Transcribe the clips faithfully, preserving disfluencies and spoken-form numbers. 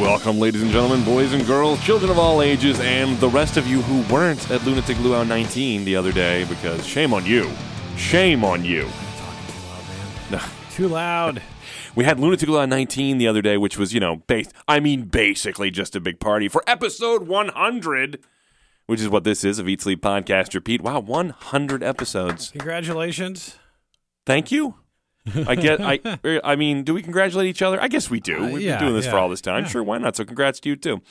Welcome, ladies and gentlemen, boys and girls, children of all ages, and the rest of you who weren't at Lunatic Luau nineteen the other day, because shame on you. Shame on you. Too loud, man. Too loud. We had Lunatic Luau nineteen the other day, which was, you know, bas- I mean, basically just a big party for episode one hundred, which is what this is of Eat Sleep Podcast Repeat. Wow, one hundred episodes. Congratulations. Thank you. I get. I. I mean, do we congratulate each other? I guess we do. We've uh, yeah, been doing this yeah, for all this time. Yeah. Sure, why not? So congrats to you, too.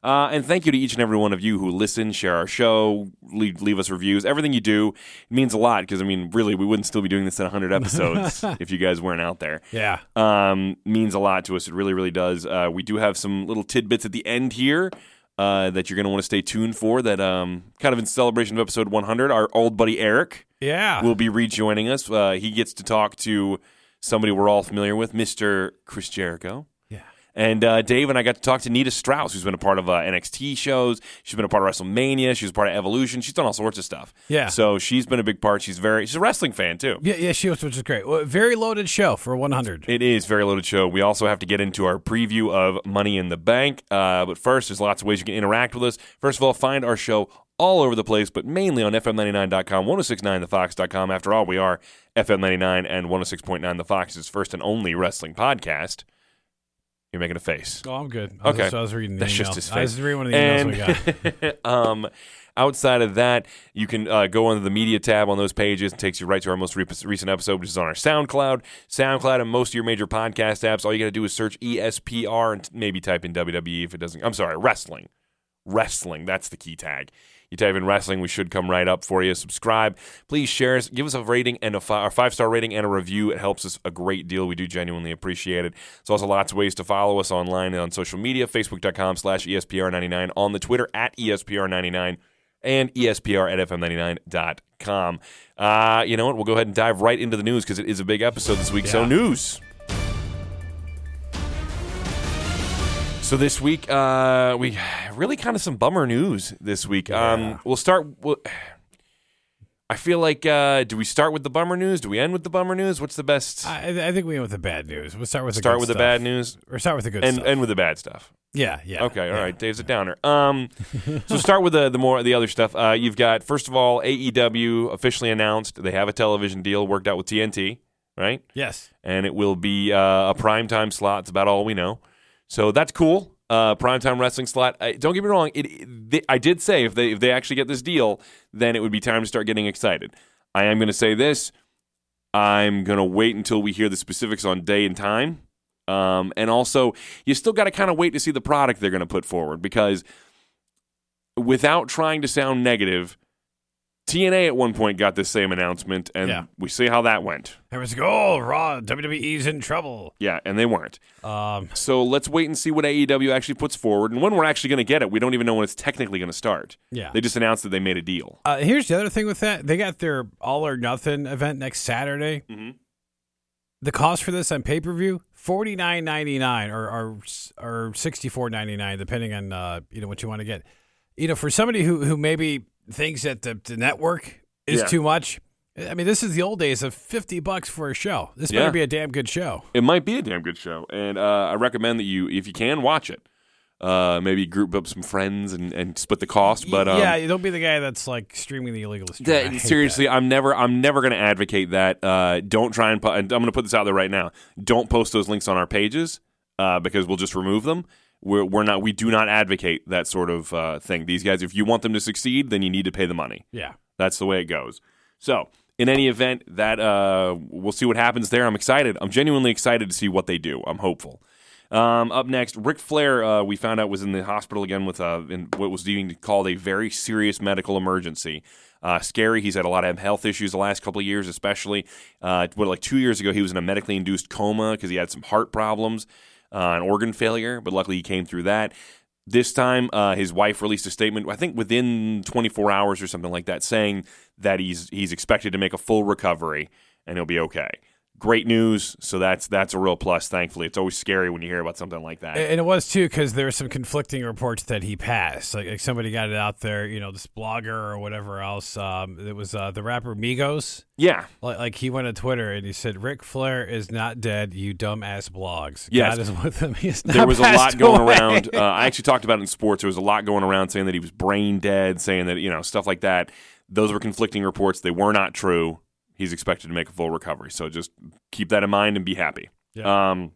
Uh, and thank you to each and every one of you who listen, share our show, leave, leave us reviews. Everything you do means a lot because, I mean, really, we wouldn't still be doing this in one hundred episodes if you guys weren't out there. Yeah. Um, means a lot to us. It really, really does. Uh, we do have some little tidbits at the end here uh, that you're going to want to stay tuned for that um, kind of in celebration of episode one hundred, our old buddy Eric. Yeah. Will be rejoining us. Uh, he gets to talk to somebody we're all familiar with, Mister Chris Jericho. Yeah. And uh, Dave and I got to talk to Nita Strauss, who's been a part of uh, N X T shows. She's been a part of WrestleMania. She's a part of Evolution. She's done all sorts of stuff. Yeah. So she's been a big part. She's very she's a wrestling fan, too. Yeah, yeah, she was, which is great. Well, very loaded show for one hundred. It is very loaded show. We also have to get into our preview of Money in the Bank. Uh, but first, there's lots of ways you can interact with us. First of all, find our show all over the place, but mainly on F M ninety-nine dot com, ten sixty-nine the fox dot com. After all, we are F M ninety-nine and one oh six point nine The Fox's first and only wrestling podcast. You're making a face. Oh, I'm good. I was, okay. I was reading the That's email. Just his face. I was reading one of the emails and we got. um, outside of that, you can uh, go under the media tab on those pages. It takes you right to our most re- recent episode, which is on our SoundCloud. SoundCloud and most of your major podcast apps. All you got to do is search E S P R and maybe type in W W E if it doesn't. I'm sorry, wrestling. Wrestling. That's the key tag. You type in wrestling, we should come right up for you. Subscribe. Please share us. Give us a rating and a fi- five-star rating and a review. It helps us a great deal. We do genuinely appreciate it. There's also lots of ways to follow us online and on social media. Facebook dot com slash E S P R ninety-nine. On the Twitter, at E S P R ninety-nine. And E S P R at F M ninety-nine dot com. Uh, you know what? We'll go ahead and dive right into the news because it is a big episode this week. Yeah. So news. So this week, uh, we really kind of some bummer news this week. Um, yeah. We'll start. We'll, I feel like, uh, do we start with the bummer news? Do we end with the bummer news? What's the best? I, I think we end with the bad news. We'll start with the start good with stuff. the bad news, or start with the good and, stuff, and with the bad stuff. Yeah, yeah. Okay, all yeah. right. Dave's a downer. Um, so start with the the more the other stuff. Uh, you've got first of all, A E W officially announced they have a television deal worked out with T N T, right? Yes, and it will be uh, a primetime slot. It's about all we know. So that's cool. Uh, primetime wrestling slot. I, don't get me wrong. It, it they, I did say if they if they actually get this deal, then it would be time to start getting excited. I am going to say this. I'm going to wait until we hear the specifics on day and time. Um, and also, you still got to kind of wait to see the product they're going to put forward because without trying to sound negative, T N A at one point got this same announcement, and yeah. we see how that went. There was like, oh, Raw, W W E's in trouble. Yeah, and they weren't. Um, so let's wait and see what A E W actually puts forward, and when we're actually going to get it. We don't even know when it's technically going to start. Yeah. They just announced that they made a deal. Uh, here's the other thing with that. They got their All or Nothing event next Saturday. Mm-hmm. The cost for this on pay-per-view, forty-nine ninety-nine or, or, or sixty-four ninety-nine, depending on uh, you know what you want to get. You know, for somebody who, who maybe thinks that the, the network is yeah. too much. I mean, this is the old days of fifty bucks for a show. This yeah. better be a damn good show. It might be a damn good show. And uh, I recommend that you, if you can, watch it. Uh, maybe group up some friends and, and split the cost. But um, yeah, don't be the guy that's like streaming the illegal stream. That, seriously, that. I'm never, I'm never going to advocate that. Uh, don't try and. Po- I'm going to put this out there right now. Don't post those links on our pages uh, because we'll just remove them. We're, we're not. We do not advocate that sort of uh, thing. These guys, if you want them to succeed, then you need to pay the money. Yeah, that's the way it goes. So, in any event, that uh, we'll see what happens there. I'm excited. I'm genuinely excited to see what they do. I'm hopeful. Um, up next, Ric Flair. Uh, we found out was in the hospital again with uh, in what was being called a very serious medical emergency. Uh, scary. He's had a lot of health issues the last couple of years, especially. Uh, what like two years ago, he was in a medically induced coma because he had some heart problems. Uh, an organ failure, but luckily he came through that. This time, uh, his wife released a statement, I think within twenty-four hours or something like that, saying that he's he's expected to make a full recovery and he'll be okay. great news, so that's that's a real plus, thankfully. It's always scary when you hear about something like that. And it was, too, because there were some conflicting reports that he passed. Like, like somebody got it out there, you know, this blogger or whatever else. Um, it was uh, the rapper Migos. Yeah. Like, like he went on Twitter and he said, Ric Flair is not dead, you dumbass blogs. Yes. God is with him. He is not there was a lot going away. around. Uh, I actually talked about it in sports. There was a lot going around saying that he was brain dead, saying that, you know, stuff like that. Those were conflicting reports. They were not true. He's expected to make a full recovery. So just keep that in mind and be happy. Yeah. Um,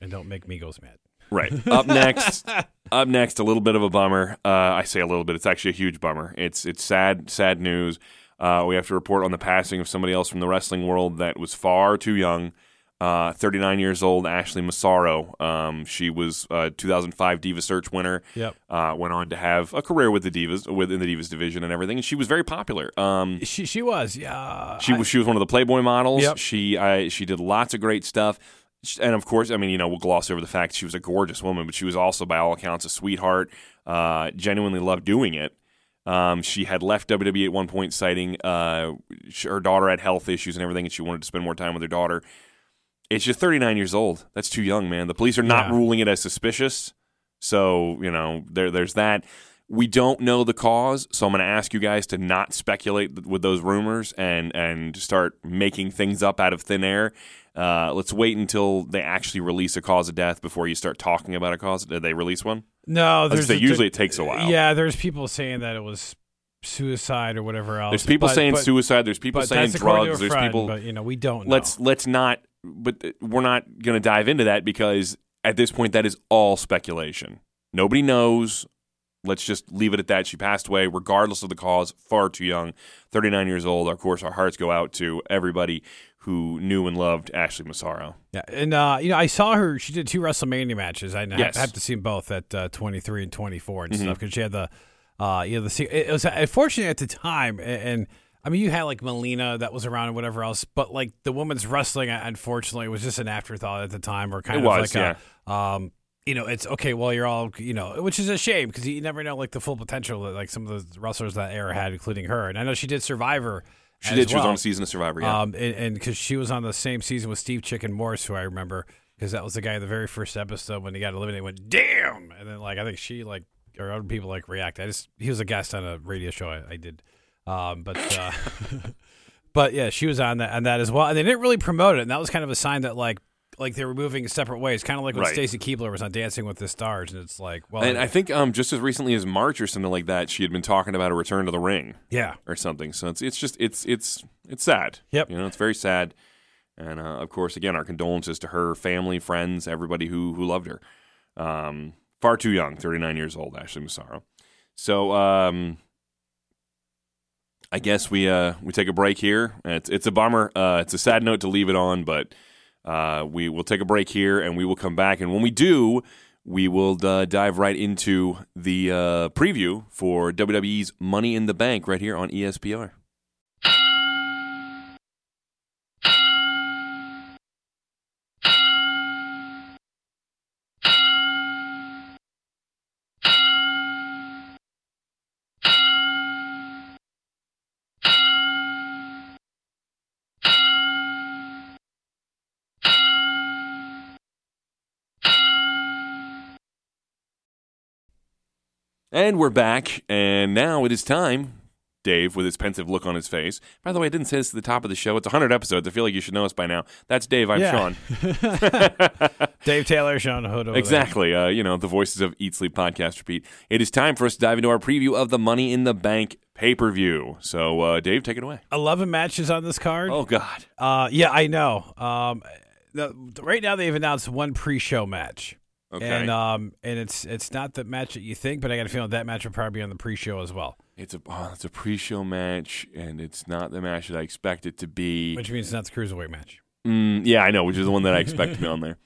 and don't make Migos mad. Right. Up next, up next, a little bit of a bummer. Uh, I say a little bit. It's actually a huge bummer. It's it's sad, sad news. Uh, we have to report on the passing of somebody else from the wrestling world that was far too young. Uh, thirty-nine years old, Ashley Massaro. Um, she was a two thousand five Diva Search winner. Yep. Uh, went on to have a career with the Divas, within the Divas division and everything. And she was very popular. Um, she she was, yeah. She was she was one of the Playboy models. Yep. She I, she did lots of great stuff. And of course, I mean, you know, we'll gloss over the fact she was a gorgeous woman, but she was also, by all accounts, a sweetheart. Uh, genuinely loved doing it. Um, she had left W W E at one point, citing uh, she, her daughter had health issues and everything, and she wanted to spend more time with her daughter. It's just thirty-nine years old. That's too young, man. The police are not yeah. ruling it as suspicious. So, you know, there, there's that. We don't know the cause, so I'm going to ask you guys to not speculate with those rumors and, and start making things up out of thin air. Uh, let's wait until they actually release a cause of death before you start talking about a cause. Did they release one? No. There's a, usually it takes a while. Yeah, there's people saying that it was suicide or whatever else. There's people but, saying but, suicide. There's people saying drugs. There's friend, people. But, you know, we don't know. Let's, let's not... But we're not going to dive into that because at this point, that is all speculation. Nobody knows. Let's just leave it at that. She passed away, regardless of the cause, far too young, thirty-nine years old. Of course, our hearts go out to everybody who knew and loved Ashley Massaro. Yeah, and uh, you know, I saw her. She did two WrestleMania matches. I, yes. I have to see them both at uh, twenty-three and twenty-four and mm-hmm. stuff because she had the, uh, you know, the. It was unfortunately at the time and. and I mean, you had, like, Melina that was around and whatever else, but, like, the women's wrestling, unfortunately, was just an afterthought at the time or kind it of was, like yeah. a, um, you know, it's, okay, well, you're all, you know, which is a shame because you never know, like, the full potential that, like, some of the wrestlers that era had, including her. And I know she did Survivor She as did. Well. She was on a season of Survivor, yeah. Um, and because she was on the same season with Steve Chicken Morris, who I remember, because that was the guy in the very first episode when he got eliminated, went, damn! And then, like, I think she, like, or other people, like, react. I just, he was a guest on a radio show I, I did. Um, but, uh, but yeah, she was on that and that as well. And they didn't really promote it. And that was kind of a sign that like, like they were moving separate ways, kind of like when right. Stacey Keebler was on Dancing with the Stars. And it's like, well, and I think, um, just as recently as March or something like that, she had been talking about a return to the ring yeah, or something. So it's, it's just, it's, it's, it's sad. Yep. You know, it's very sad. And, uh, of course, again, our condolences to her family, friends, everybody who, who loved her, um, far too young, thirty-nine years old, Ashley Massaro. So, um, I guess we uh, we take a break here. It's it's a bummer. Uh, it's a sad note to leave it on, but uh, we will take a break here, and we will come back. And when we do, we will uh, dive right into the uh, preview for W W E's Money in the Bank right here on E S P R. And we're back, and now it is time, Dave, with his pensive look on his face. By the way, I didn't say this at the top of the show. It's one hundred episodes. I feel like you should know us by now. That's Dave. I'm yeah. Sean. Dave Taylor, Sean Hood. Over exactly. Uh, you know, the voices of Eat Sleep Podcast Repeat. It is time for us to dive into our preview of the Money in the Bank pay-per-view. So, uh, Dave, take it away. eleven matches on this card. Oh, God. Uh, yeah, I know. Um, right now they've announced one pre-show match. Okay. And um and it's it's not the match that you think, but I got a feeling that match will probably be on the pre-show as well. It's a oh, it's a pre-show match, and it's not the match that I expect it to be. Which means it's not the cruiserweight match. Mm, yeah, I know, which is the one that I expect to be on there.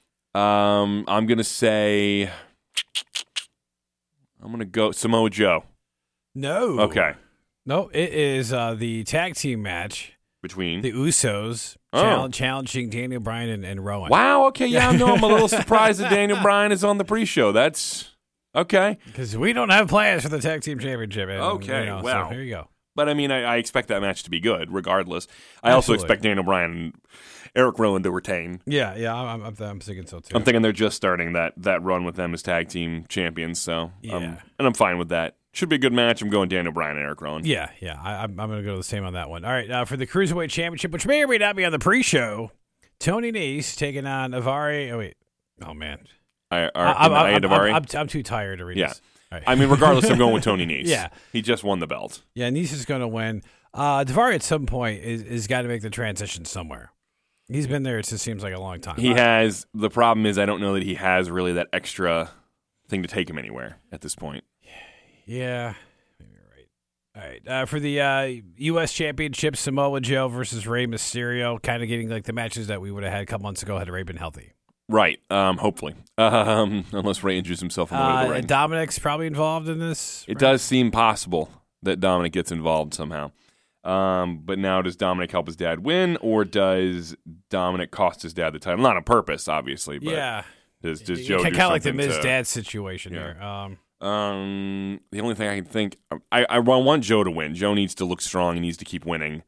Um, I'm gonna say I'm gonna go Samoa Joe. No. Okay. No, it is uh, the tag team match. Between the Usos oh. challenging Daniel Bryan and, and Rowan. Wow, okay, yeah, I know. I'm a little surprised that Daniel Bryan is on the pre-show. That's okay. Because we don't have plans for the tag team championship. And, okay, you know, wow. So here you go. But, I mean, I, I expect that match to be good regardless. I Absolutely. also expect Daniel Bryan Eric Rowan to retain. Yeah, yeah, I'm, I'm, I'm thinking so too. I'm thinking they're just starting that that run with them as tag team champions. So yeah, um, and I'm fine with that. Should be a good match. I'm going Daniel Bryan and Eric Rowan. Yeah, yeah, I, I'm going to go the same on that one. All right, uh, for the Cruiserweight Championship, which may or may not be on the pre-show, Tony Nese taking on Devari. Oh wait, oh man, I, I, I'm, I, I'm, Devari? I'm, I'm, I'm too tired to read yeah. this. Right. I mean, regardless, I'm going with Tony Nese. Yeah, he just won the belt. Yeah, Nese is going to win. Uh, Devari at some point is is got to make the transition somewhere. He's been there. It just seems like a long time. He has. The problem is, I don't know that he has really that extra thing to take him anywhere at this point. Yeah, maybe you're right. All right, uh, for the uh, U S Championship, Samoa Joe versus Rey Mysterio, kind of getting like the matches that we would have had a couple months ago had Rey been healthy. Right, um, hopefully, um, unless Rey injures himself on the way to the ring. Dominic's probably involved in this. It right? does seem possible that Dominic gets involved somehow. Um, but now does Dominic help his dad win, or does Dominic cost his dad the title? Not on purpose, obviously. But yeah, does, does Joe kind do of like the Miz to, dad situation yeah. there? Um, um, the only thing I can think, I, I want Joe to win. Joe needs to look strong. He needs to keep winning.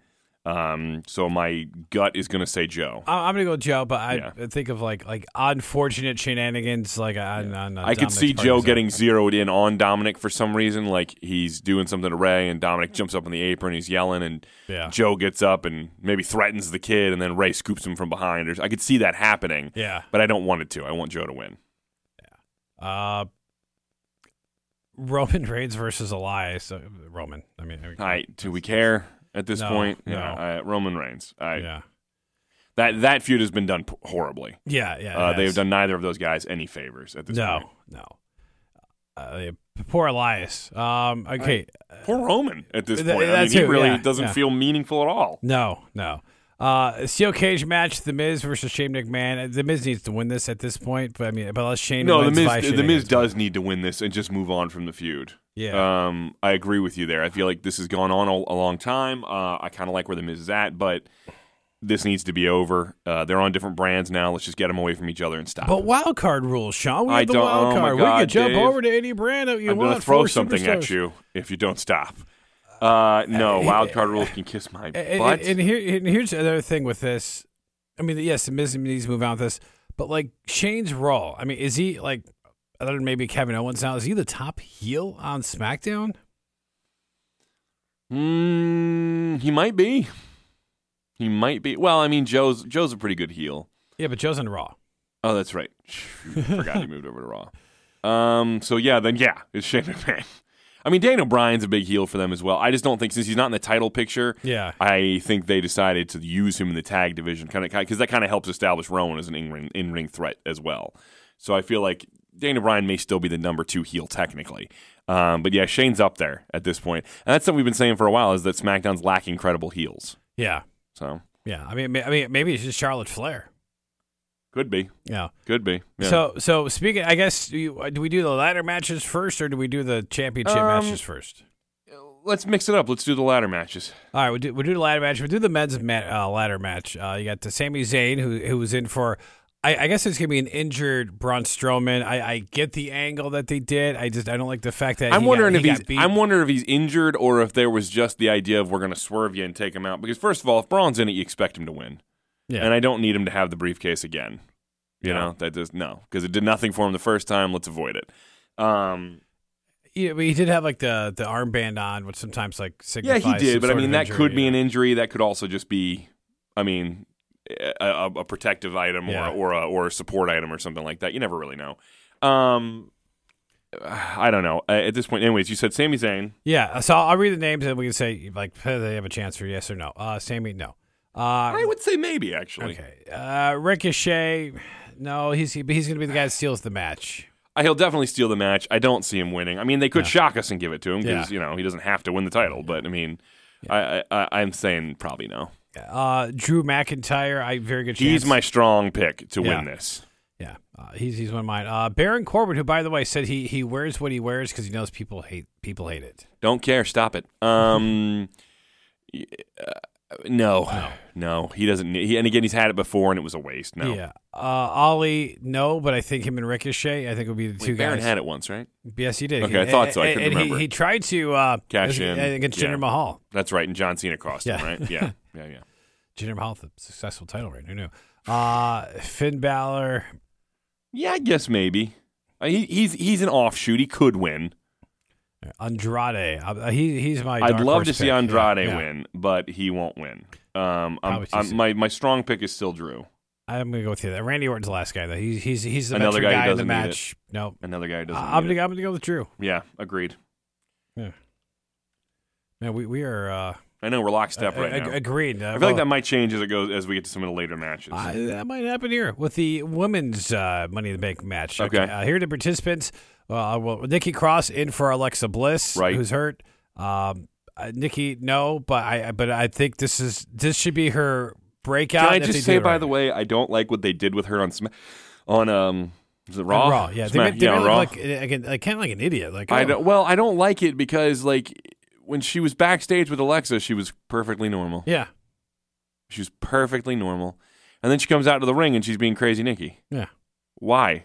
Um, so my gut is going to say Joe. I'm going to go Joe, but I yeah. think of like like unfortunate shenanigans. Like on, yeah. on, on I could see Joe getting there. zeroed in on Dominic for some reason. Like he's doing something to Rey, and Dominic jumps up on the apron, he's yelling, and yeah. Joe gets up and maybe threatens the kid, and then Rey scoops him from behind. Or, I could see that happening. Yeah, but I don't want it to. I want Joe to win. Yeah. Uh, Roman Reigns versus Elias. Uh, Roman. I mean, I mean, all right, do we care? At this no, point, no. Yeah, uh, Roman Reigns. I, yeah, that that feud has been done p- horribly. Yeah, yeah. Uh, they've done neither of those guys any favors at this no, point. No, no. Uh, poor Elias. Um, okay. I, poor Roman at this th- point. Th- I mean, he really yeah, doesn't yeah. feel meaningful at all. No, no. Uh, steel cage match: The Miz versus Shane McMahon. The Miz needs to win this at this point, but I mean, but unless Shane no, wins, the Miz, Shane the Miz does need to win this and just move on from the feud. Yeah, um, I agree with you there. I feel like this has gone on a, a long time. Uh, I kind of like where the Miz is at, but this needs to be over. Uh, they're on different brands now. Let's just get them away from each other and stop. But wild card rules, Sean. We have the wild card. Oh God, we can jump Dave, over to any brand that you I'm want. I'm going to throw something superstars. at you if you don't stop. Uh, no, wild card rules can kiss my butt. And, and, here, and here's the other thing with this. I mean, yes, the Miz needs to move on with this, but, like, Shane's role. I mean, is he, like, other than maybe Kevin Owens now, is he the top heel on SmackDown? Mm, he might be. He might be. Well, I mean, Joe's Joe's a pretty good heel. Yeah, but Joe's on Raw. Oh, that's right. Forgot he moved over to Raw. Um. So, yeah, then, yeah, it's Shane McMahon. I mean, Daniel Bryan's a big heel for them as well. I just don't think, since he's not in the title picture, yeah. I think they decided to use him in the tag division, kind of, because that kind of helps establish Rowan as an in-ring, in-ring threat as well. So I feel like Daniel Bryan may still be the number two heel technically. Um, but yeah, Shane's up there at this point. And that's something we've been saying for a while, is that SmackDown's lacking credible heels. Yeah. So. Yeah, I mean, I mean, maybe it's just Charlotte Flair. Could be. Yeah. Could be. Yeah. So, so speaking, I guess, do, you, do we do the ladder matches first, or do we do the championship um, matches first? Let's mix it up. Let's do the ladder matches. All right, we'll do, we'll do the ladder match. We'll do the men's ma- uh, ladder match. Uh, you got the Sami Zayn, who, who was in for, I, I guess it's going to be an injured Braun Strowman. I, I get the angle that they did. I just, I don't like the fact that I'm he wondering got, if he he's, beat. I'm wondering if he's injured, or if there was just the idea of we're going to swerve you and take him out. Because first of all, if Braun's in it, you expect him to win. Yeah. And I don't need him to have the briefcase again. You yeah. know, that does no, because it did nothing for him the first time. Let's avoid it. Um, yeah, but he did have like the, the armband on, which sometimes like signifies. Yeah, he did, but I mean, that injury, could yeah. be an injury. That could also just be, I mean, a, a, a protective item or yeah. or, a, or a support item or something like that. You never really know. Um, I don't know. At this point, anyways, you said Sami Zayn. Yeah, so I'll read the names and we can say, like, hey, they have a chance for yes or no. Uh, Sami, no. Uh, I would say maybe, actually. Okay, uh, Ricochet. No, he's he, he's going to be the guy that steals the match. Uh, he'll definitely steal the match. I don't see him winning. I mean, they could no. shock us and give it to him because yeah. you know he doesn't have to win the title. But I mean, yeah. I, I, I I'm saying probably no. Uh, Drew McIntyre. I very good chance. He's my strong pick to yeah. win this. Yeah, uh, he's he's one of mine. Uh, Baron Corbin, who by the way said he he wears what he wears because he knows people hate people hate it. Don't care. Stop it. Um. yeah, uh, No, no, no, he doesn't. He, and again, he's had it before, and it was a waste. No, yeah, uh, Ollie, no, but I think him and Ricochet, I think would be the Wait, two Baron guys. Baron had it once, right? Yes, he did. Okay, he, I thought so. And, I couldn't and remember. He, he tried to uh, cash in against yeah. Jinder Mahal. That's right, and John Cena crossed yeah. him, right? Yeah, yeah, yeah. Jinder Mahal, the successful title reign. Who knew? Uh, Finn Balor. Yeah, I guess maybe. Uh, he, he's he's an offshoot. He could win. Andrade. Uh, he he's my. I'd love to pick. see Andrade yeah, yeah. win, but he won't win. Um, I'm, I'm, my my strong pick is still Drew. I'm gonna go with you. That Randy Orton's the last guy though. He's he's he's the another guy, guy who doesn't in the match. No, nope. another guy who doesn't. Uh, I'm gonna it. I'm gonna go with Drew. Yeah, agreed. Yeah. Yeah, we we are. Uh, I know we're lockstep uh, right ag- now. Agreed. Uh, I feel well, like that might change as it goes as we get to some of the later matches. Uh, that might happen here with the women's uh, Money in the Bank match. Okay. okay. Uh, here are the participants. Uh, well, Nikki Cross in for Alexa Bliss, right. who's hurt. Um, uh, Nikki, no, but I but I think this is this should be her breakout. Can I just say, by right. the way, I don't like what they did with her on Sm- on um. Is it Raw? Raw, yeah. Sm- they made, they yeah, made Raw. Like, like, like kind of like an idiot. Like, oh. I don't, well, I don't like it because like. When she was backstage with Alexa, she was perfectly normal. Yeah. She was perfectly normal. And then she comes out to the ring and she's being Crazy Nikki. Yeah. Why?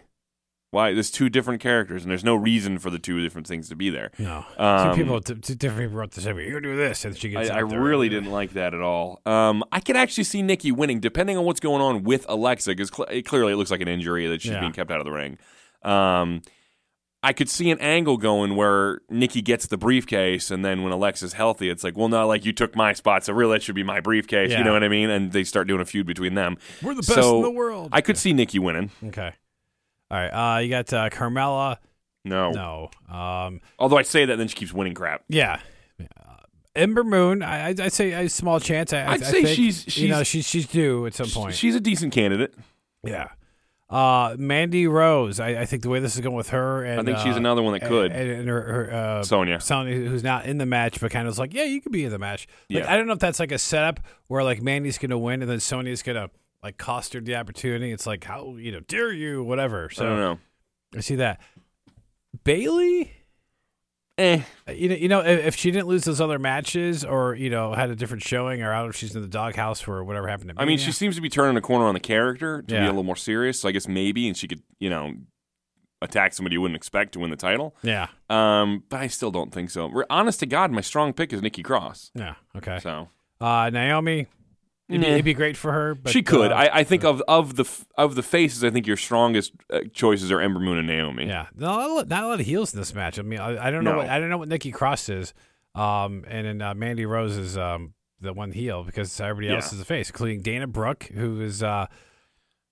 Why? There's two different characters and there's no reason for the two different things to be there. No. Um, two people, two, two different people wrote the same. You're going to do this. And she gets I, I really didn't like that at all. Um, I could actually see Nikki winning depending on what's going on with Alexa because cl- clearly it looks like an injury that she's yeah. being kept out of the ring. Um I could see an angle going where Nikki gets the briefcase, and then when Alexa's healthy, it's like, well, no, like you took my spot, so really that should be my briefcase. Yeah. You know what I mean? And they start doing a feud between them. We're the best so in the world. I could see Nikki winning. Okay. All right. Uh, you got uh, Carmella. No. No. Um, Although I say that, then she keeps winning crap. Yeah. Uh, Ember Moon, I, I'd say a small chance. I, I'd I, say I think, she's, she's, you know, she's she's due at some point. She's a decent candidate. Yeah. Uh, Mandy Rose. I, I think the way this is going with her, and I think uh, she's another one that could. And, and her, her uh, Sonya, Sonya, who's not in the match, but kind of is like, yeah, you could be in the match. Like, yeah. I don't know if that's like a setup where like Mandy's going to win, and then Sonya's going to like cost her the opportunity. It's like how you know, dare you, whatever. So I don't know. I see that Bailey. Eh. You know, you know, if she didn't lose those other matches, or you know, had a different showing, or I don't know if she's in the doghouse for whatever happened to me. I mean, she seems to be turning a corner on the character to yeah. be a little more serious. So I guess maybe, and she could, you know, attack somebody you wouldn't expect to win the title. Yeah. Um, but I still don't think so. We're, honest to God, my strong pick is Nikki Cross. Yeah. Okay. So uh, Naomi, it'd, nah. be, it'd be great for her. But, she could. Uh, I, I think of of the of the faces. I think your strongest choices are Ember Moon and Naomi. Yeah, not, not a lot of heels in this match. I mean, I, I don't know. No. What, I don't know what Nikki Cross is, um, and then uh, Mandy Rose is um, the one heel because everybody yeah. else is a face, including Dana Brooke, who is. Uh,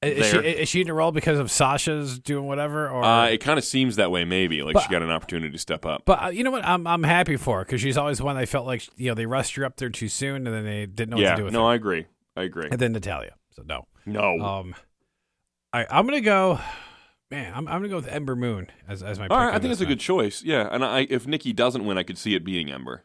Is she, is she in a role because of Sasha's doing whatever? Or uh, it kind of seems that way, maybe. Like but, she got an opportunity to step up. But uh, you know what? I'm I'm happy for her because she's always one I felt like you know they rushed her up there too soon and then they didn't know yeah, what to do with no, her. Yeah, no, I agree. I agree. And then Natalia. So no, no. Um, I I'm gonna go. Man, I'm I'm gonna go with Ember Moon as as my. All pick right, I think it's a good choice. Yeah, and I if Nikki doesn't win, I could see it being Ember.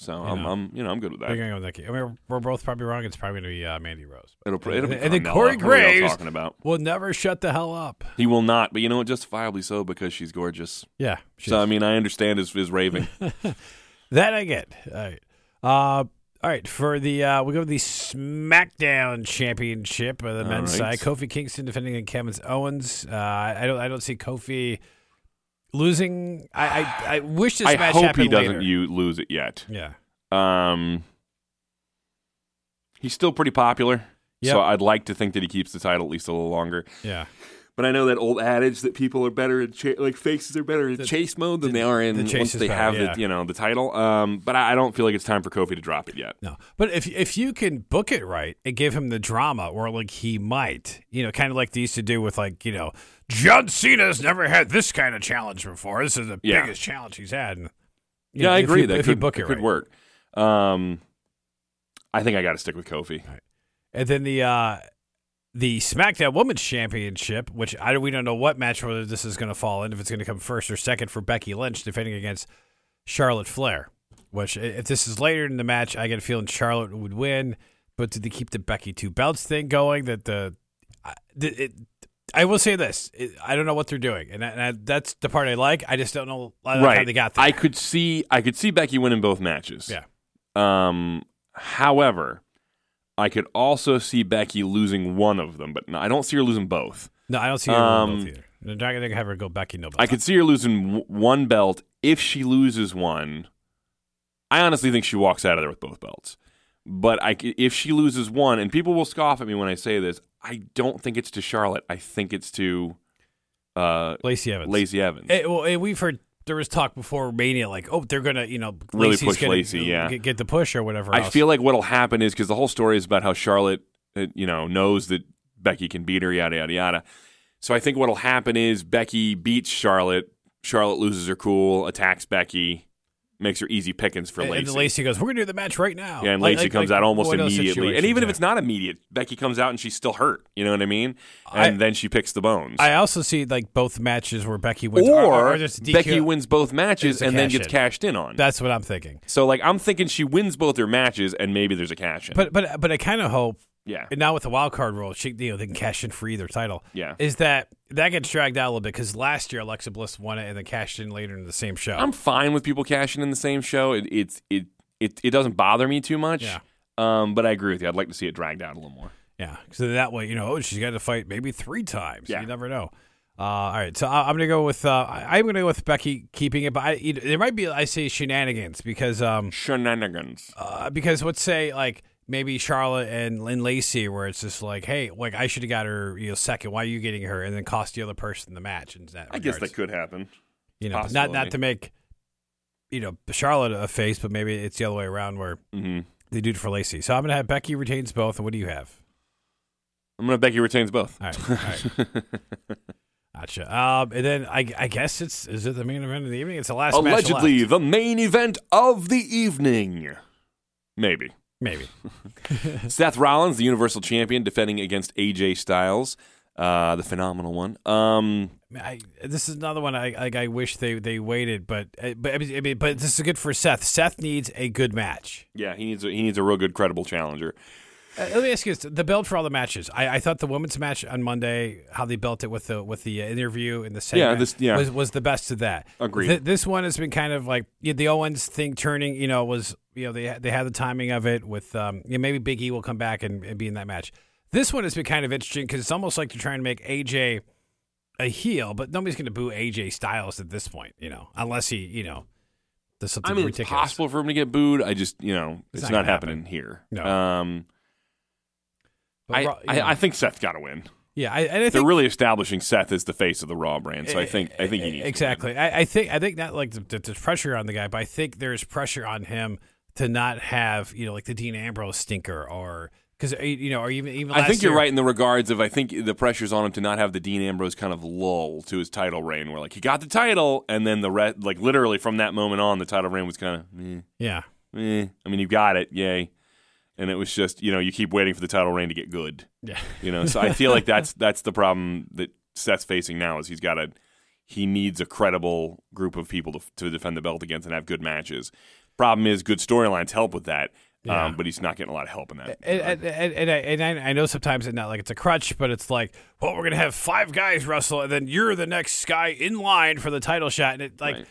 So you I'm, I'm, you know, I'm good with that. We're gonna go with Nikki. I mean, we're both probably wrong. It's probably gonna be uh, Mandy Rose. It'll, it'll be and then Corey Graves talking about. Will never shut the hell up. He will not, but you know what? Justifiably so because she's gorgeous. Yeah. She's, so I mean, I understand his his raving. That I get. All right. Uh, all right. For the uh, we go to the SmackDown Championship of the all men's right. side. Kofi Kingston defending against Kevin Owens. Uh, I don't I don't see Kofi. Losing, I, I I wish this I match happened later. I hope he doesn't you lose it yet. Yeah. Um. He's still pretty popular, yep. so I'd like to think that he keeps the title at least a little longer. Yeah. But I know that old adage that people are better in cha- like faces are better in the, chase mode than the, they are in the once they have yeah. the you know the title. Um, but I, I don't feel like it's time for Kofi to drop it yet. No, but if if you can book it right and give him the drama, or like he might, you know, kind of like they used to do with like you know John Cena's never had this kind of challenge before. This is the yeah. biggest challenge he's had. And, yeah, know, I agree. You, that if could, you book it, it could right. work. Um, I think I got to stick with Kofi. Right. And then the. Uh, The SmackDown Women's Championship, which I we don't know what match whether this is going to fall in, if it's going to come first or second for Becky Lynch defending against Charlotte Flair. Which, if this is later in the match, I get a feeling Charlotte would win. But did they keep the Becky two belts thing going? That the, it, it, I will say this: it, I don't know what they're doing, and, I, and I, that's the part I like. I just don't know right. how they got there. I could see, I could see Becky winning both matches. Yeah. Um. However. I could also see Becky losing one of them, but no, I don't see her losing both. No, I don't see her um, losing both either. They're not going to have her go Becky no belt. I could see her losing w- one belt if she loses one. I honestly think she walks out of there with both belts. But I, if she loses one, and people will scoff at me when I say this, I don't think it's to Charlotte. I think it's to uh, Lacey Evans. Lacey Evans. It, well, it, we've heard there was talk before Mania, like, oh, they're gonna, you know, really Lacey's push gonna, Lacey, yeah, get, get the push or whatever. I else. feel like what'll happen is because the whole story is about how Charlotte, you know, knows that Becky can beat her, yada yada yada. So I think what'll happen is Becky beats Charlotte. Charlotte loses her cool, attacks Becky. Makes her easy pickings for Lacey. And Lacey goes, we're going to do the match right now. Yeah, and Lacey like, like, comes like, out almost immediately. And even there. if it's not immediate, Becky comes out and she's still hurt. You know what I mean? And I, then she picks the bones. I also see like both matches where Becky wins. Or, or, or Becky wins both matches and then gets in. cashed in on. That's what I'm thinking. So like I'm thinking she wins both her matches and maybe there's a cash in. But but but I kind of hope, yeah. and now with the wild card rule, she, you know, they can cash in for either title. Yeah. Is that... That gets dragged out a little bit because last year Alexa Bliss won it and then cashed in later in the same show. I'm fine with people cashing in the same show. It it it it, it doesn't bother me too much. Yeah. Um, but I agree with you. I'd like to see it dragged out a little more. Yeah. So that way, you know, oh, she's got to fight maybe three times. Yeah. You never know. Uh, all right. So I'm gonna go with uh, I'm gonna go with Becky keeping it, but I, you know, there might be I say shenanigans because um, shenanigans uh, because let's say like. Maybe Charlotte and Lynn Lacey, where it's just like, hey, like I should have got her, you know, second. Why are you getting her? And then cost the other person the match. And that I regards. guess that could happen. You know, not not to make, you know, Charlotte a face, but maybe it's the other way around where mm-hmm. they do it for Lacey. So I'm gonna have Becky retains both. And what do you have? I'm gonna have Becky retains both. All right, all right. Gotcha. Um, and then I, I guess it's is it the main event of the evening? It's the last match left. Allegedly the main event of the evening. Maybe. Maybe. Seth Rollins, the Universal Champion, defending against A J Styles, uh, the phenomenal one. Um, I, this is another one I I, I wish they, they waited, but but I mean, but this is good for Seth. Seth needs a good match. Yeah, he needs a, he needs a real good, credible challenger. Uh, let me ask you this: the build for all the matches. I, I thought the women's match on Monday, how they built it with the with the interview and the segment, yeah, this, yeah. was was the best of that. Agreed. Th- this one has been kind of like you know, the Owens thing turning. You know, was you know they they had the timing of it with um, you know, maybe Big E will come back and, and be in that match. This one has been kind of interesting because it's almost like they're trying to make A J a heel, but nobody's going to boo A J Styles at this point. You know, unless he you know. does something I mean, ridiculous. It's possible for him to get booed. I just you know it's, it's not, not happening happen. here. No. Um, I, Raw, I, know, I think Seth got to win. Yeah, I, and I think they're really establishing Seth as the face of the Raw brand. So I think I think he needs exactly. To win. I, I think I think not like the, the pressure on the guy, but I think there's pressure on him to not have you know like the Dean Ambrose stinker or because you know or even even. Last I think you're year, right in the regards of I think the pressure's on him to not have the Dean Ambrose kind of lull to his title reign, where like he got the title and then the re- like literally from that moment on the title reign was kind of eh, yeah. Eh. I mean you got it, yay. And it was just, you know, you keep waiting for the title reign to get good. Yeah. You know, so I feel like that's that's the problem that Seth's facing now is he's got a he needs a credible group of people to to defend the belt against and have good matches. Problem is, good storylines help with that, yeah. um, but he's not getting a lot of help in that. And, and, and, I, and I know sometimes it's not like it's a crutch, but it's like, well, we're gonna have five guys wrestle, and then you're the next guy in line for the title shot, and it like right.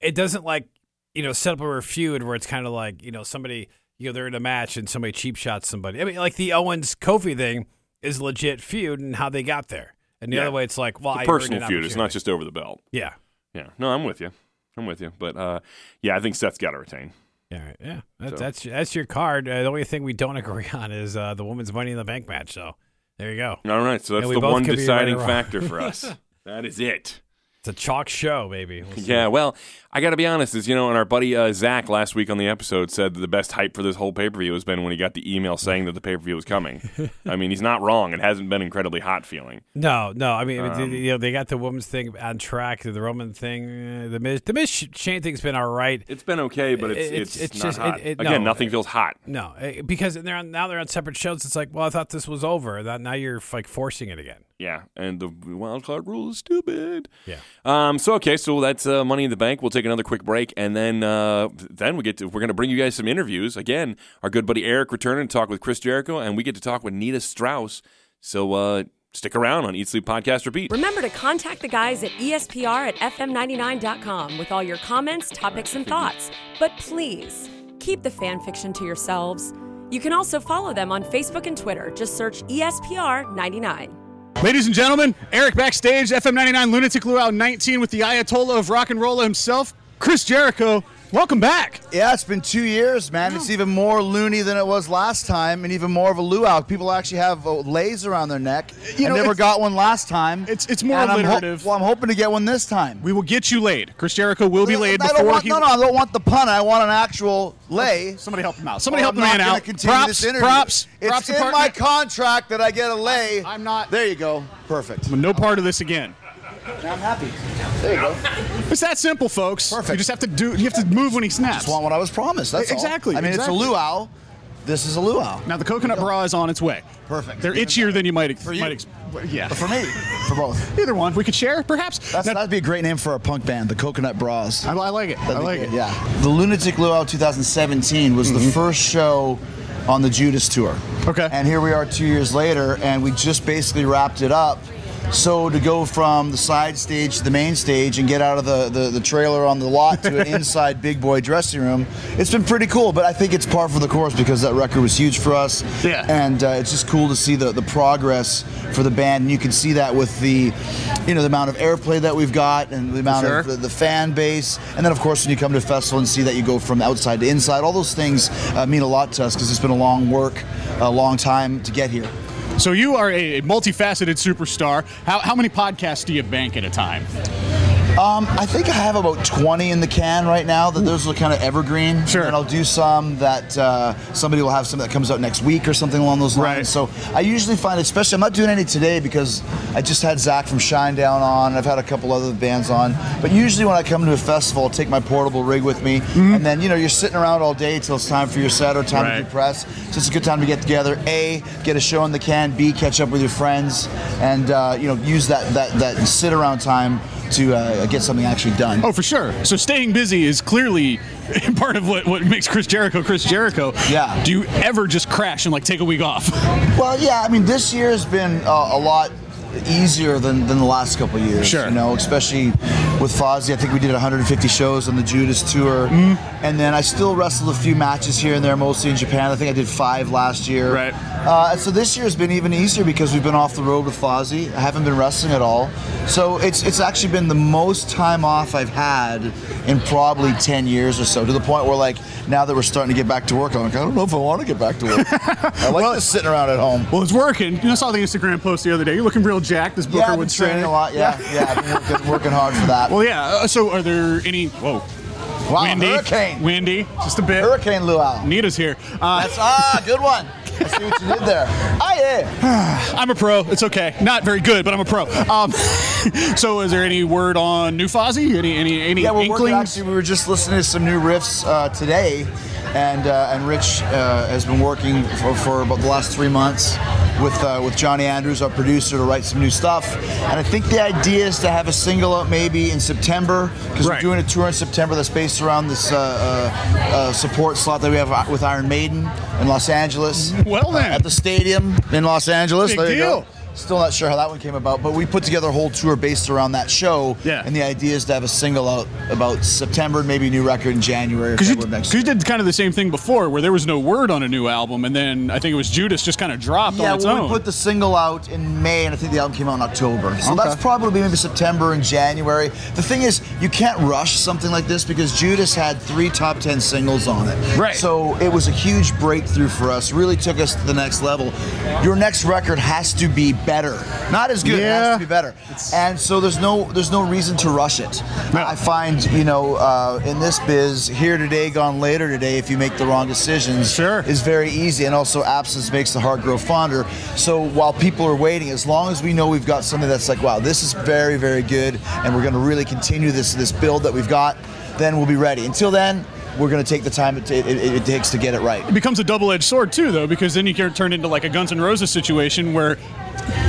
it doesn't like you know set up a feud where it's kind of like you know somebody. You know, they're in a match and somebody cheap shots somebody. I mean, like the Owens-Kofi thing is legit feud and how they got there. And the yeah. other way, it's like, well, it's I personal feud. It's not just over the belt. Yeah. Yeah. No, I'm with you. I'm with you. But, uh, yeah, I think Seth's got to retain. Yeah. Right. Yeah. That's, so. that's, that's your card. Uh, the only thing we don't agree on is uh, the women's Money in the Bank match. So there you go. All right. So that's the one deciding right factor for us. That is it. It's a chalk show, baby. We'll yeah, well, I got to be honest. Is you know, and our buddy uh, Zach last week on the episode said that the best hype for this whole pay-per-view has been when he got the email saying that the pay-per-view was coming. I mean, he's not wrong. It hasn't been incredibly hot feeling. No, no. I mean, um, you know, they got the women's thing on track, the Roman thing, uh, the Miz. The Miz Shane thing's been all right. It's been okay, but it's it's, it's, it's not just, hot. It, it, Again, no, nothing it, feels hot. No, it, because they're on, now they're on separate shows. It's like, well, I thought this was over. That now you're like forcing it again. Yeah, and the wild card rule is stupid. Yeah. Um. So okay. So that's uh, Money in the Bank. We'll take another quick break, and then uh, then we get to, we're going to bring you guys some interviews. Again, our good buddy Eric returning to talk with Chris Jericho, and we get to talk with Nita Strauss. So uh, stick around on Eat Sleep Podcast Repeat. Remember to contact the guys at E S P R at F M ninety-nine dot com with all your comments, topics, and thoughts. But please keep the fan fiction to yourselves. You can also follow them on Facebook and Twitter. Just search E S P R ninety-nine. Ladies and gentlemen, Eric backstage, F M ninety-nine Lunatic Luau nineteen with the Ayatollah of rock and roll himself, Chris Jericho, Welcome back. Yeah, it's been two years, man. Yeah. It's even more loony than it was last time, and even more of a luau. People actually have uh, lays around their neck. You know, I never got one last time. It's it's more alliterative. I'm well, I'm hoping to get one this time. We will get you laid. Chris Jericho will be I laid before want, he... No, no, I don't want the pun. I want an actual lay. Somebody help him out. Somebody help the man out. Props, this props. It's props in department. My contract that I get a lay. I'm not... There you go. Perfect. No part of this again. Now I'm happy. There you go. It's that simple, folks. Perfect. You just have to do. You have to move when he snaps. I just want what I was promised. That's exactly. All. I mean, exactly. It's a luau. This is a luau. Now the coconut bra is on its way. Perfect. They're itchier than you might expect. For you? Might ex yeah. But for me, for both. Either one. We could share, perhaps. That's, now, that'd be a great name for our punk band, the Coconut Bras. I, I like it. That'd I like good. It. Yeah. The Lunatic Luau two thousand seventeen was mm-hmm. the first show on the Judas tour. Okay. And here we are two years later, and we just basically wrapped it up. So to go from the side stage to the main stage and get out of the, the, the trailer on the lot to an inside big boy dressing room, it's been pretty cool, but I think it's par for the course because that record was huge for us. Yeah. And uh, it's just cool to see the, the progress for the band, and you can see that with the, you know, the amount of airplay that we've got and the amount sure. of the, the fan base. And then, of course, when you come to a festival and see that you go from outside to inside, all those things uh, mean a lot to us because it's been a long work, a long time to get here. So you are a multifaceted superstar. How, how many podcasts do you bank at a time? Um, I think I have about twenty in the can right now. That those are kind of evergreen. Sure. And I'll do some that uh, somebody will have some that comes out next week or something along those lines. Right. So I usually find, especially, I'm not doing any today because I just had Zach from Shinedown on. I've had a couple other bands on. But usually when I come to a festival, I'll take my portable rig with me. Mm-hmm. And then, you know, you're sitting around all day till it's time for your set or time right. to do press. So it's a good time to get together. A, get a show in the can. B, catch up with your friends. And, uh, you know, use that, that, that sit around time to uh, get something actually done. Oh, for sure. So staying busy is clearly part of what, what makes Chris Jericho Chris Jericho. Yeah. Do you ever just crash and like take a week off? Well, yeah. I mean, this year has been uh, a lot easier than, than the last couple of years. Sure. You know, especially with Fozzy. I think we did one hundred fifty shows on the Judas tour. Mm. And then I still wrestled a few matches here and there, mostly in Japan. I think I did five last year. Right. Uh, so this year has been even easier because we've been off the road with Fozzy. I haven't been wrestling at all. So it's it's actually been the most time off I've had in probably ten years or so, to the point where, like, now that we're starting to get back to work, I'm like, I don't know if I want to get back to work. I like well, just sitting around at home. Well, it's working. You know, I saw the Instagram post the other day. You're looking real jacked. This Booker yeah, I've been would training say. a lot. Yeah, yeah, yeah. I've been working, working hard for that. Well, yeah. Uh, so are there any... Whoa. Wow, windy, hurricane. Windy, just a bit. Hurricane Luau. Nita's here. Uh, That's, ah, good one. I see what you did there. Oh, yeah. I'm a pro. It's okay. Not very good, but I'm a pro. Um, so is there any word on new Fozzy? Any, any, any yeah, we're inklings? Working, actually, we were just listening to some new riffs uh, today, and uh, and Rich uh, has been working for, for about the last three months with uh, with Johnny Andrews, our producer, to write some new stuff. And I think the idea is to have a single out maybe in September, because right. we're doing a tour in September that's based around this uh, uh, uh, support slot that we have with Iron Maiden in Los Angeles. Well then. Uh, at the stadium in Los Angeles. Big there you deal. Go. Still not sure how that one came about, but we put together a whole tour based around that show. Yeah. And the idea is to have a single out about September, maybe a new record in January or February next year. Because you did kind of the same thing before, where there was no word on a new album, and then I think it was Judas just kind of dropped yeah, on its well, own. Yeah, we put the single out in May, and I think the album came out in October. So okay. that's probably maybe September and January. The thing is, you can't rush something like this because Judas had three top ten singles on it. Right. So it was a huge breakthrough for us. Really took us to the next level. Your next record has to be better, not as good. Yeah. It has to be better, it's... and so there's no there's no reason to rush it. No. I find you know uh, in this biz, here today, gone later today. If you make the wrong decisions, sure. is very easy, and also absence makes the heart grow fonder. So while people are waiting, as long as we know we've got something that's like, wow, this is very very good, and we're going to really continue this this build that we've got, then we'll be ready. Until then, we're going to take the time it, t it, it takes to get it right. It becomes a double-edged sword too, though, because then you can turn into like a Guns N' Roses situation where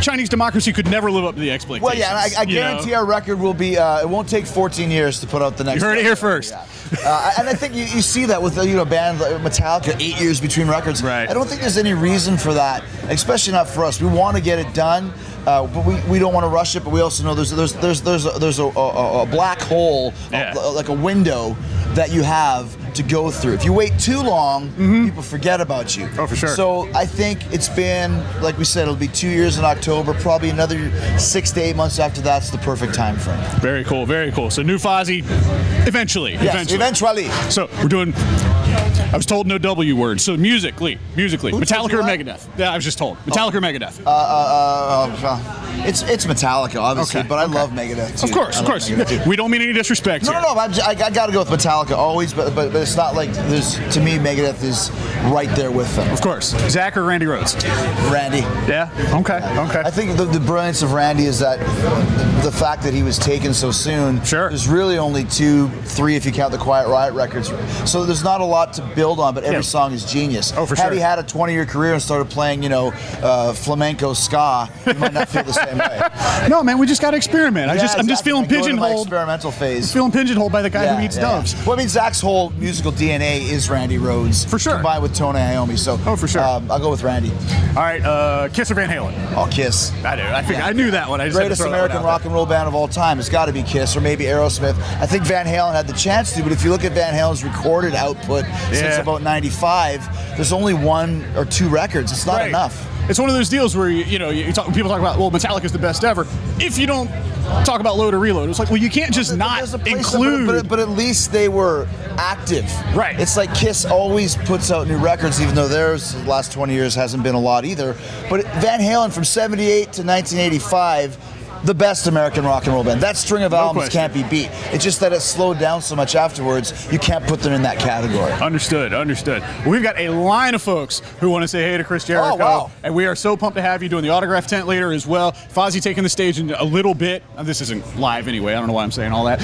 Chinese democracy could never live up to the expectations. Well, yeah, and I, I guarantee know? our record will be, uh, it won't take fourteen years to put out the next. You heard it here first. Yeah. Uh, and I think you, you see that with you know, a band like Metallica, eight years between records. Right. I don't think there's any reason for that, especially not for us. We want to get it done. Uh, but we, we don't want to rush it, but we also know there's there's there's there's a, there's a, a, a black hole, yeah. a, like a window that you have to go through. If you wait too long, mm-hmm. people forget about you. Oh, for sure. So I think it's been, like we said, it'll be two years in October, probably another six to eight months after that's the perfect time frame. Very cool, very cool. So new Fozzy, eventually. Yes, eventually. eventually. So we're doing, I was told no W words, so musically, musically. Who Metallica or Megadeth? Yeah, I was just told. Metallica oh. or Megadeth? Uh, uh, uh, uh, it's it's Metallica, obviously, okay. but I okay. love Megadeth, too. Of course, of course. We don't mean any disrespect No, here. no, no, I, I, I gotta go with Metallica always, but, but, but it's not like there's, to me, Megadeth is right there with them. Of course. Zach or Randy Rhodes? Randy. Yeah? Okay, yeah. okay. I think the, the brilliance of Randy is that the fact that he was taken so soon, sure. there's really only two, three if you count the Quiet Riot records. So there's not a lot to build on, but every yeah. song is genius. Oh, for sure. Had he had a twenty-year career and started playing, you know, uh, flamenco ska, you might not feel the same way. No, man, we just got to experiment. Yeah, I just, exactly. I'm just feeling pigeonholed. Experimental phase. Feeling pigeonholed by the guy yeah, who eats yeah, doves. Yeah. Well, I mean, Zach's whole musical D N A is Randy Rhodes. For sure. Combined with Tony Iommi. So, oh, for sure. Um, I'll go with Randy. All right, uh, Kiss or Van Halen? Oh, Kiss. I do. I, figured, yeah. I knew that one. I just Greatest American rock and roll band of all time. It's got to be Kiss or maybe Aerosmith. I think Van Halen had the chance to, but if you look at Van Halen's recorded output yeah. since about ninety-five, there's only one or two records. It's not right. enough. It's one of those deals where you, you know you talk, people talk about, well, Metallica's the best ever. If you don't talk about Load or Reload, it's like, well, you can't just not include. But, but at least they were active. Right. It's like Kiss always puts out new records, even though theirs the last twenty years hasn't been a lot either. But Van Halen from seventy-eight to nineteen eighty-five. The best American rock and roll band. That string of no albums question. Can't be beat. It's just that it slowed down so much afterwards, you can't put them in that category. Understood, understood. We've got a line of folks who want to say hey to Chris Jericho. Oh, wow. And we are so pumped to have you doing the autograph tent later as well. Fozzie taking the stage in a little bit. Now, this isn't live anyway. I don't know why I'm saying all that.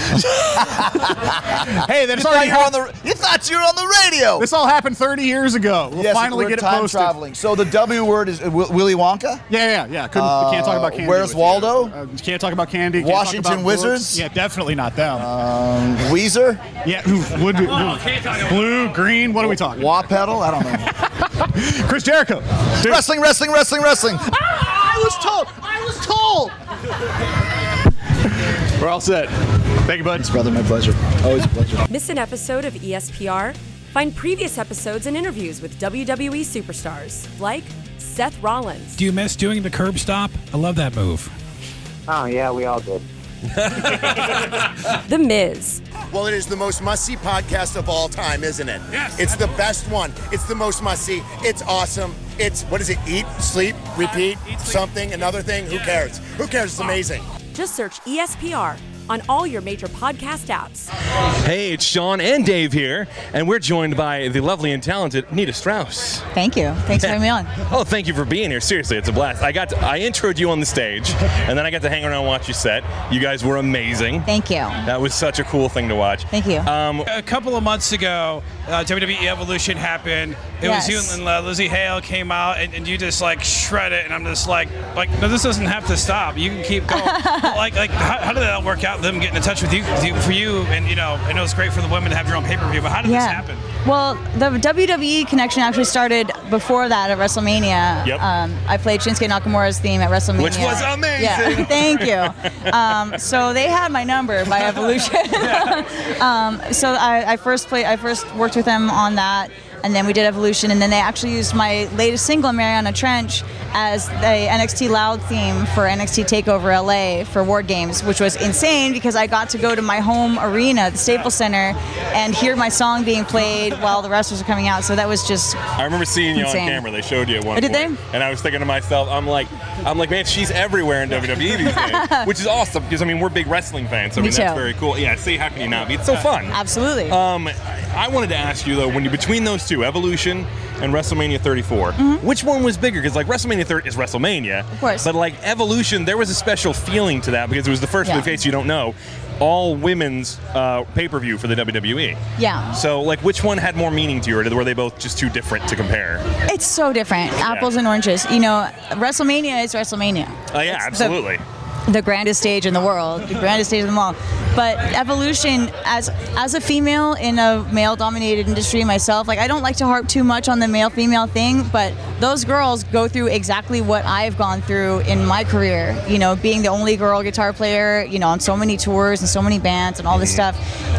Hey, that's already happened. You thought you were on the radio. This all happened thirty years ago. We'll yes, finally we're get time it posted. Traveling. So the W word is uh, Willy Wonka? Yeah, yeah, yeah. Couldn't, uh, can't talk about candy. Where's Waldo? Uh, You can't talk about candy. Can't Washington talk about Wizards? Books. Yeah, definitely not them. Um, Weezer? Yeah, who would be? Who, blue, green, what are we talking? Wah pedal? I don't know. Chris Jericho. Dude. Wrestling, wrestling, wrestling, wrestling. Ah, I was told. I was told. We're all set. Thank you, bud. Thanks, brother. My pleasure. Always a pleasure. Miss an episode of E S P R? Find previous episodes and interviews with W W E superstars like Seth Rollins. Do you miss doing the curb stop? I love that move. Oh, yeah, we all did. The Miz. Well, it is the most must-see podcast of all time, isn't it? Yes. It's the best one. It's the most must-see. It's awesome. It's, what is it, eat, sleep, repeat, eat, sleep, something, eat, another thing? Yeah. Who cares? Who cares? It's amazing. Just search E S P R on all your major podcast apps. Hey, it's Sean and Dave here, and we're joined by the lovely and talented Nita Strauss. Thank you. Thanks for having me on. Oh, thank you for being here. Seriously, it's a blast. I got to, I introed you on the stage, and then I got to hang around and watch you set. You guys were amazing. Thank you. That was such a cool thing to watch. Thank you. Um, a couple of months ago, uh, W W E Evolution happened. It yes. was you and uh, Lizzie Hale came out, and, and you just like shred it, and I'm just like, like no, this doesn't have to stop. You can keep going. like, like, how, how did that work out? Them getting in touch with you, for you, and you know, I know it's great for the women to have your own pay-per-view, but how did yeah. this happen? Well, the W W E connection actually started before that at WrestleMania. Yep. Um, I played Shinsuke Nakamura's theme at WrestleMania. Which was amazing! Yeah. Thank you. Um, so they had my number by Evolution. um, so I, I first played, I first worked with them on that. And then we did Evolution, and then they actually used my latest single, Mariana Trench, as the N X T Loud theme for N X T TakeOver L A for War Games, which was insane because I got to go to my home arena, the Staples Center, and hear my song being played while the wrestlers were coming out, so that was just I remember seeing insane. You on camera. They showed you at one oh, did point. They? And I was thinking to myself, I'm like, I'm like, man, she's everywhere in W W E these days, which is awesome because, I mean, we're big wrestling fans, so I mean, that's very cool. Yeah, see, how can you not be? It's so fun. Absolutely. Um, I wanted to ask you, though, when you between those two, Evolution and WrestleMania thirty-four. Mm-hmm. Which one was bigger? Because like WrestleMania thirty is WrestleMania. Of course. But like Evolution, there was a special feeling to that because it was the first, yeah. in case you don't know, all women's uh, pay-per-view for the W W E. Yeah. So like which one had more meaning to you, or were they both just too different to compare? It's so different. Apples yeah. and oranges. You know, WrestleMania is WrestleMania. Oh uh, yeah, it's absolutely. The- the grandest stage in the world, the grandest stage in the world. But Evolution, as as a female in a male-dominated industry myself, like I don't like to harp too much on the male-female thing, but those girls go through exactly what I've gone through in my career, you know, being the only girl guitar player, you know, on so many tours and so many bands and all this stuff.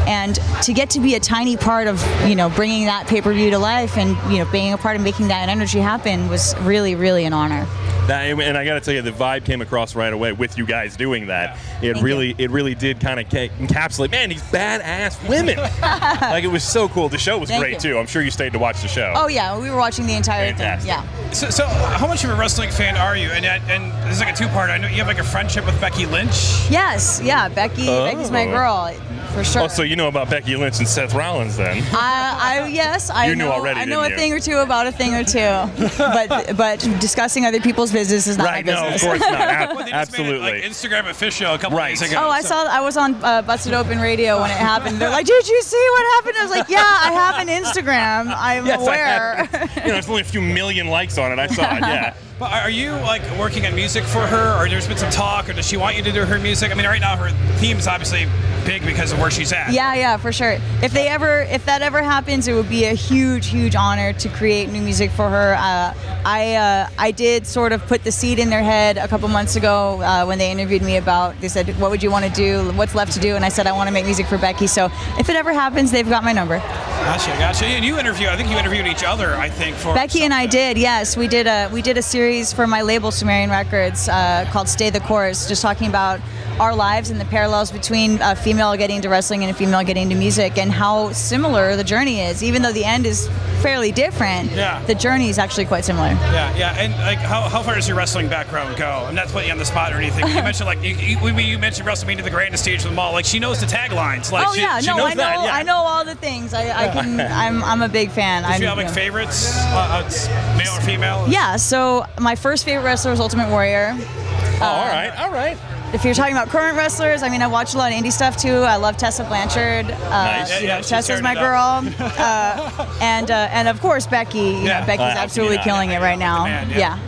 And to get to be a tiny part of, you know, bringing that pay-per-view to life and, you know, being a part of making that energy happen was really, really an honor. That, and I got to tell you, the vibe came across right away with you guys doing that. It Thank really, you. It really did kind of encapsulate. Man, these badass women! Like it was so cool. The show was Thank great you. too. I'm sure you stayed to watch the show. Oh yeah, we were watching the entire Fantastic. thing. Yeah. So, so how much of a wrestling fan are you? And and this is like a two-part. I know you have like a friendship with Becky Lynch. Yes. Yeah, Becky. Oh. Becky's my girl. For sure. Oh, so you know about Becky Lynch and Seth Rollins then? Uh, I yes, I you know. Knew already, I know a you? thing or two about a thing or two, but but discussing other people's business is not right, my business. Right? No, of course not. Ab well, they just absolutely. Made it, like, Instagram official a couple right. days ago. Oh, so. I saw. I was on uh, Busted Open Radio when it happened. They're like, "Did you see what happened?" I was like, "Yeah, I have an Instagram. I'm yes, aware." I you know, it's only a few million likes on it. I saw it. Yeah. But are you like working on music for her, or there's been some talk, or does she want you to do her music? I mean, right now her theme is obviously big because of where she's at. Yeah, yeah, for sure. If they ever, if that ever happens, it would be a huge, huge honor to create new music for her. Uh, I, uh, I did sort of put the seed in their head a couple months ago uh, when they interviewed me about. They said, "What would you want to do? What's left to do?" And I said, "I want to make music for Becky." So if it ever happens, they've got my number. Gotcha, gotcha. And you interview. I think you interviewed each other. I think for Becky and I did. Yes, we did a we did a series for my label Sumerian Records uh, called Stay the Course, just talking about our lives and the parallels between a female getting into wrestling and a female getting into music and how similar the journey is, even though the end is fairly different. Yeah. The journey is actually quite similar. Yeah, yeah. And like, how, how far does your wrestling background go? I'm not putting you on the spot or anything. You mentioned like you, you, you mentioned WrestleMania, the grandest stage of them all. Like she knows the taglines. Like, oh she, yeah, she no, knows I know, that, yeah. I know all the things. I, I can. I'm, I'm a big fan. Do you have like favorites, uh, male or female? Yeah. So my first favorite wrestler is Ultimate Warrior. Oh, uh, all right, all right. If you're talking about current wrestlers, I mean, I watch a lot of indie stuff too. I love Tessa Blanchard. Uh, nice. Yeah, you know, yeah, Tessa's my girl. uh, and uh, and of course Becky. You yeah. know, Becky's uh, absolutely you know, killing it right now. Man, yeah. yeah.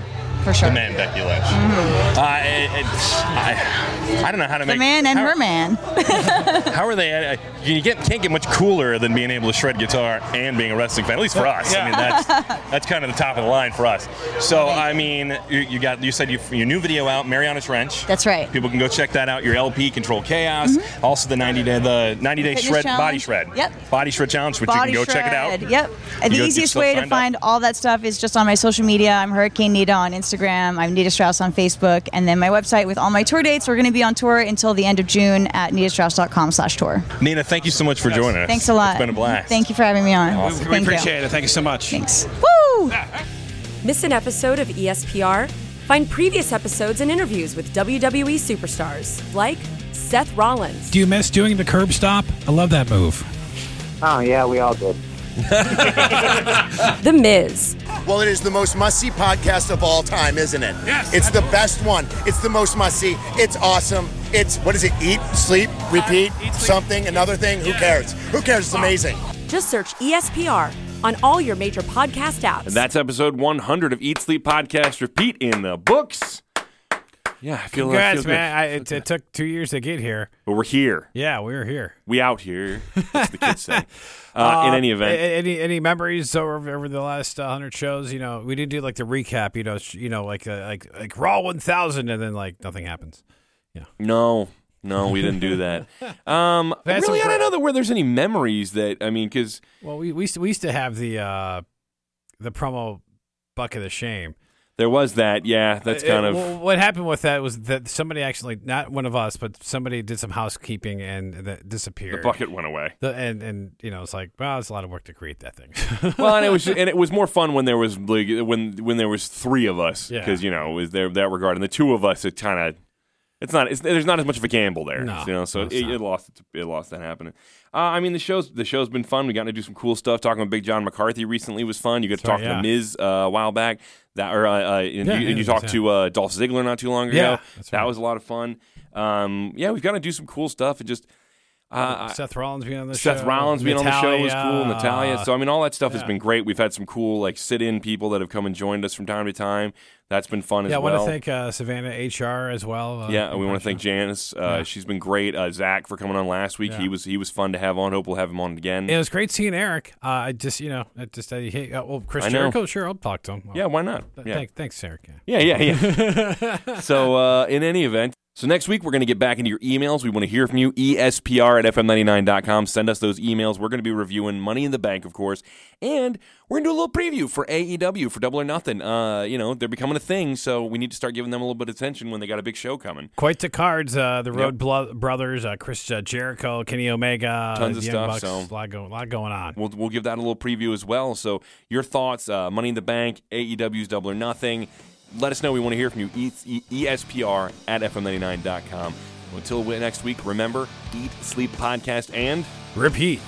For sure. The man, Becky Lynch. Mm-hmm. uh, it, it, I, I don't know how to make... The man and how, her man. How are they... You get, can't get much cooler than being able to shred guitar and being a wrestling fan, at least for us. Yeah. I mean, that's that's kind of the top of the line for us. So, I mean, you, you got you said you, your new video out, Mariana's Wrench. That's right. People can go check that out. Your L P, Control Chaos. Mm-hmm. Also the ninety-day shred, challenge. Body Shred. Yep. Body Shred Challenge, which body you can go shred. check it out. Yep. And the easiest way to find up. all that stuff is just on my social media. I'm Hurricane Nita on Instagram. Instagram. I'm Nita Strauss on Facebook, and then my website with all my tour dates. We're going to be on tour until the end of June at nita strauss dot com slash tour. Nita, thank you so much for yes. joining us. Thanks a lot. It's been a blast. Thank you for having me on. Awesome. We, we appreciate you. it. Thank you so much. Thanks. Woo! Miss an episode of E S P R? Find previous episodes and interviews with W W E superstars like Seth Rollins. Do you miss doing the curb stop? I love that move. Oh, yeah, we all did. The Miz. Well, it is the most must-see podcast of all time, isn't it? Yes. It's the best one. It's the most must-see. It's awesome. It's, what is it, eat, sleep, repeat, eat, sleep, something, another thing? Who cares? Who cares? It's amazing. Just search E S P R on all your major podcast apps. And that's episode one hundred of Eat, Sleep, Podcast, Repeat in the books. Yeah, I feel Congrats, like man. I, it, it took two years to get here. But we're here. Yeah, we're here. We out here, as the kids say. Uh, uh, in any event. Any any memories over, over the last uh, one hundred shows? You know, we didn't do like the recap, you know, you know, like uh, like like Raw one thousand and then like nothing happens. Yeah. No. No, we didn't do that. Um, That's really, I don't know that where there's any memories that, I mean, because... Well, we, we, used to, we used to have the uh, the promo bucket of shame. There was that, yeah. That's kind it, of what happened with that was that somebody actually, not one of us, but somebody did some housekeeping and that disappeared. The bucket went away, the, and and you know it's like, well, it's a lot of work to create that thing. Well, and it was and it was more fun when there was like, when when there was three of us because yeah. you know it was there that regard and the two of us it kind of it's not it's, there's not as much of a gamble there, no, you know. So it, it lost it lost that happening. Uh, I mean, the show's the show's been fun. We got to do some cool stuff. Talking with Big John McCarthy recently was fun. You got to talk right, to yeah. The Miz uh, a while back. That or uh, uh, and yeah, you, and you talked to uh, Dolph Ziggler not too long ago. Yeah, that's right. That was a lot of fun. Um, yeah, we've got to do some cool stuff and just Uh, Seth Rollins being on the Seth show. Seth Rollins being Natalia. on the show is cool. Natalia. So, I mean, all that stuff yeah. has been great. We've had some cool, like, sit-in people that have come and joined us from time to time. That's been fun yeah, as well. Yeah, I want to thank uh, Savannah H R as well. Uh, yeah, we want to thank Janice. Uh, yeah. She's been great. Uh, Zach for coming on last week. Yeah. He was he was fun to have on. Hope we'll have him on again. It was great seeing Eric. Uh, I just, you know, I just, I, hey, uh, well, Chris Jericho, sure, I'll talk to him. Well, yeah, why not? Yeah. Th- thanks, Eric. Yeah, yeah, yeah. yeah. So, uh, in any event, so next week we're going to get back into your emails. We want to hear from you. E S P R at F M ninety-nine dot com. Send us those emails. We're going to be reviewing Money in the Bank, of course. And we're going to do a little preview for A E W for Double or Nothing. Uh, you know, they're becoming a thing, so we need to start giving them a little bit of attention when they got a big show coming. Quite the cards. Uh, the Road yep. Blo- Brothers, uh, Chris uh, Jericho, Kenny Omega. Tons of Young stuff. Bucks, so. a, lot go- a lot going on. We'll, we'll give that a little preview as well. So your thoughts, uh, Money in the Bank, A E W's Double or Nothing. Let us know. We want to hear from you. E S P R at F M ninety-nine dot com. Until next week, remember, eat, sleep, podcast, and repeat.